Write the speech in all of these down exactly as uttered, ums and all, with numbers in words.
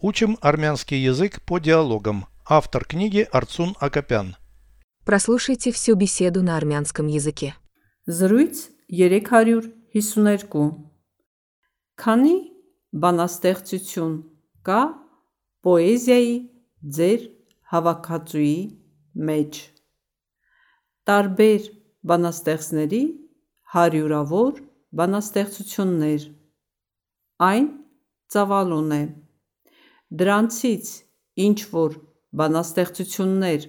Учим армянский язык по диалогам. Автор книги Арцун Акопян. Прослушайте всю беседу на армянском языке. Զրույց триста пятьдесят два. Քանի բանաստեղծություն կա պոեզիայի ձեր հավաքածուի մեջ։ Տարբեր բանաստեղծների հարյուրավոր բանաստեղծություններ։ Այն ծավալուն է։ Դրանցից ինչ որ բանաստեղծություններ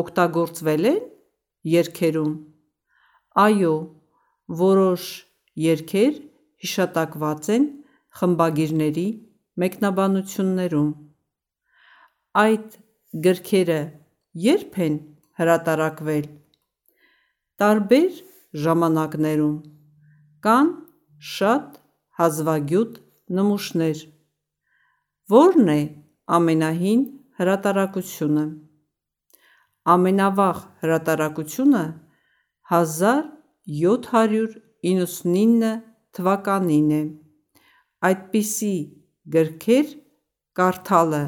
օգտագործվել են երգերում։ Այո, որոշ երգեր հիշատակված են խմբագիրների մեկնաբանություններում։ Այդ գրքերը երբ են հրատարակվել։ Տարբեր ժամանակներում կան շատ հազվագյուտ նմուշներ։ Որն է ամենահին հրատարակությունը։ Ամենավաղ հրատարակությունը тысяча семьсот девяносто девять թվականին է։ Այդպիսի գրքեր կարդալը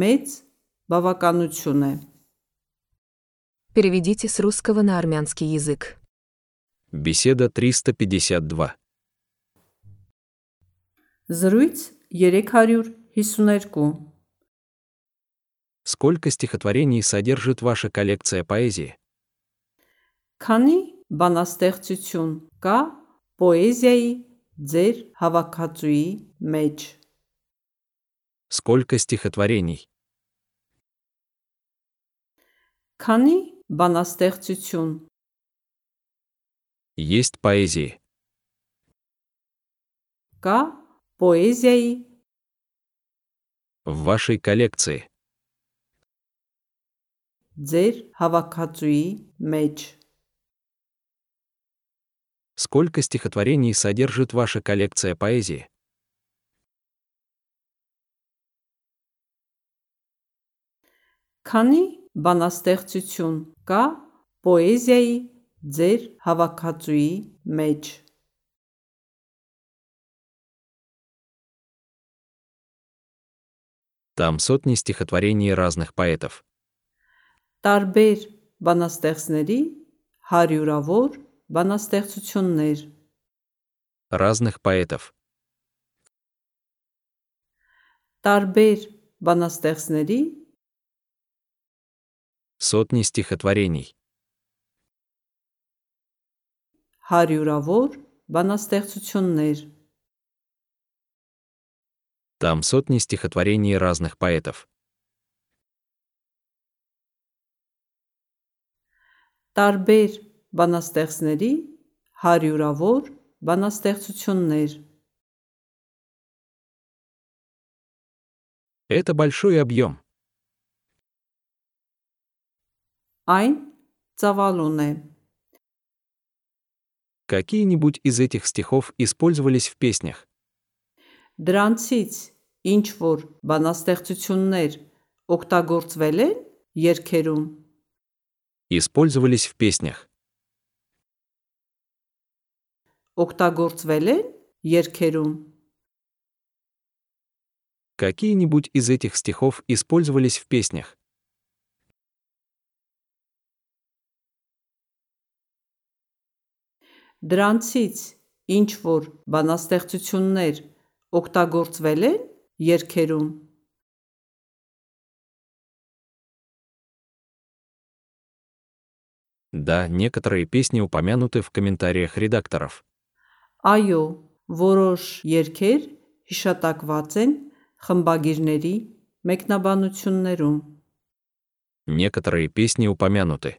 մեծ բավականություն է։ Переведите с русского на армянский язык. Беседа триста пятьдесят два. Զրույց триста пятьдесят два. Сколько стихотворений содержит ваша коллекция поэзии? Քանի բանաստեղծություն կա պոեզիայի ձեր հավաքածուի մեջ։ Сколько стихотворений? Քանի բանաստեղծություն։ Есть поэзии. Կա պոեզիայի в вашей коллекции. Ձեր հավաքածուի մեջ։ Сколько стихотворений содержит ваша коллекция поэзии? Քանի բանաստեղծություն կա պոեզիայի ձեր հավաքածուի մեջ։ Там сотни стихотворений разных поэтов. Տարբեր բանաստեղծների հարյուրավոր բանաստեղծություններ разных поэтов. Տարբեր բանաստեղծների сотни стихотворений. Հարյուրավոր բանաստեղծություններ там сотни стихотворений разных поэтов. Տարբեր բանաստեղծների հարյուրավոր բանաստեղծություններ. Это большой объем. Այն ծավալուն է. Какие-нибудь из этих стихов использовались в песнях? Դրանցից ինչ որ բանաստեղծություններ օգտագործվել են երգերում։ Использовались в песнях. Օգտագործվել են երգերում։ Какие-нибудь из этих стихов использовались в песнях? Դրանցից ինչ որ բանաստեղծություններ օգտագործվել են երգերում։ Да, некоторые песни упомянуты в комментариях редакторов. Այո, որոշ երգեր հիշատակված են խմբագիրների մեկնաբանություններում։ Некоторые песни упомянуты.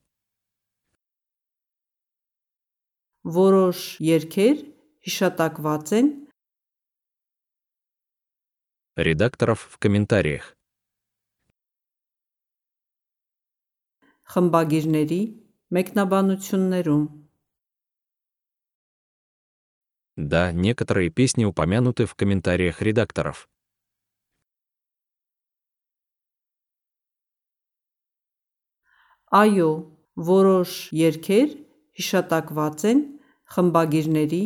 Որոշ երգեր հիշատակված են редакторов в комментариях. Խմբագիրների մեկնաբանություններում Да, некоторые песни упомянуты в комментариях редакторов. Այո, որոշ երգեր հիշատակված են խմբագիրների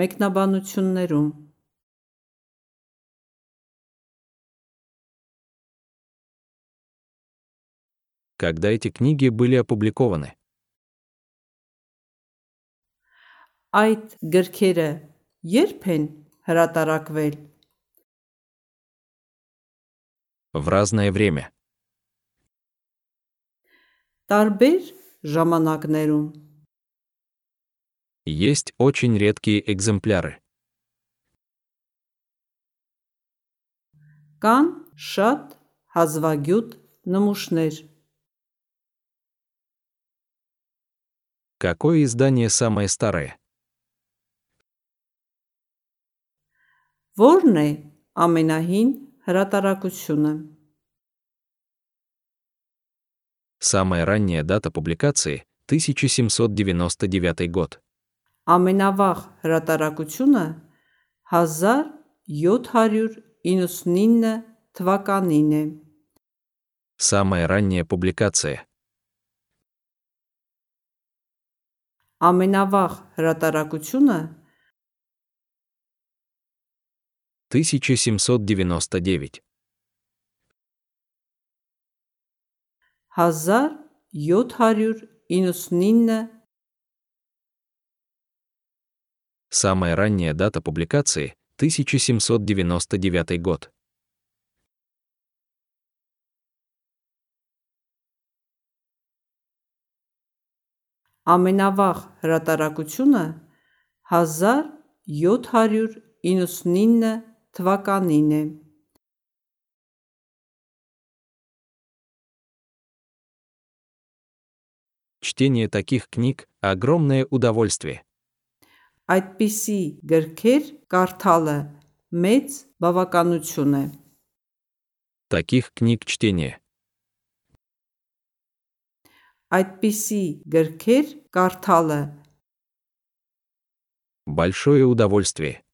մեկնաբանություններում։ когда эти книги были опубликованы? Այդ գրքերը երբ են հրատարակվել? В разное время. Տարբեր ժամանակներում. Есть очень редкие экземпляры. Կան շատ հազվագյուտ նմուշներ. Какое издание самое старое? Որն է ամենահին հրատարակությունը? Самая ранняя дата публикации – тысяча семьсот девяносто девятый год. Ամենավաղ հրատարակությունը тысяча семьсот девяносто девятый թվականին է. Самая ранняя публикация. Ամենավաղ հրատարակությունը тысяча семьсот девяносто девятый. тысяча семьсот девяносто девятый. Самая ранняя дата публикации – тысяча семьсот девяносто девятый год. Ամենավաղ հրատարակությունը тысяча семьсот девяносто девятый թվականին է. Чтение таких книг – огромное удовольствие. Այդպիսի գրքեր կարդալը մեծ բավականություն է. Таких книг чтение. Այդպիսի գրքեր կարդալը. Большое удовольствие.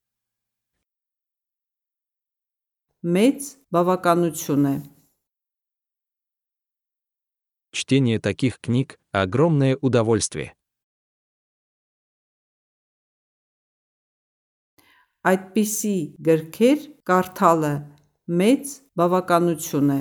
Մեծ բավականություն է. Чтение таких книг – огромное удовольствие. Այդպիսի գրքեր կարդալը մեծ բավականություն է.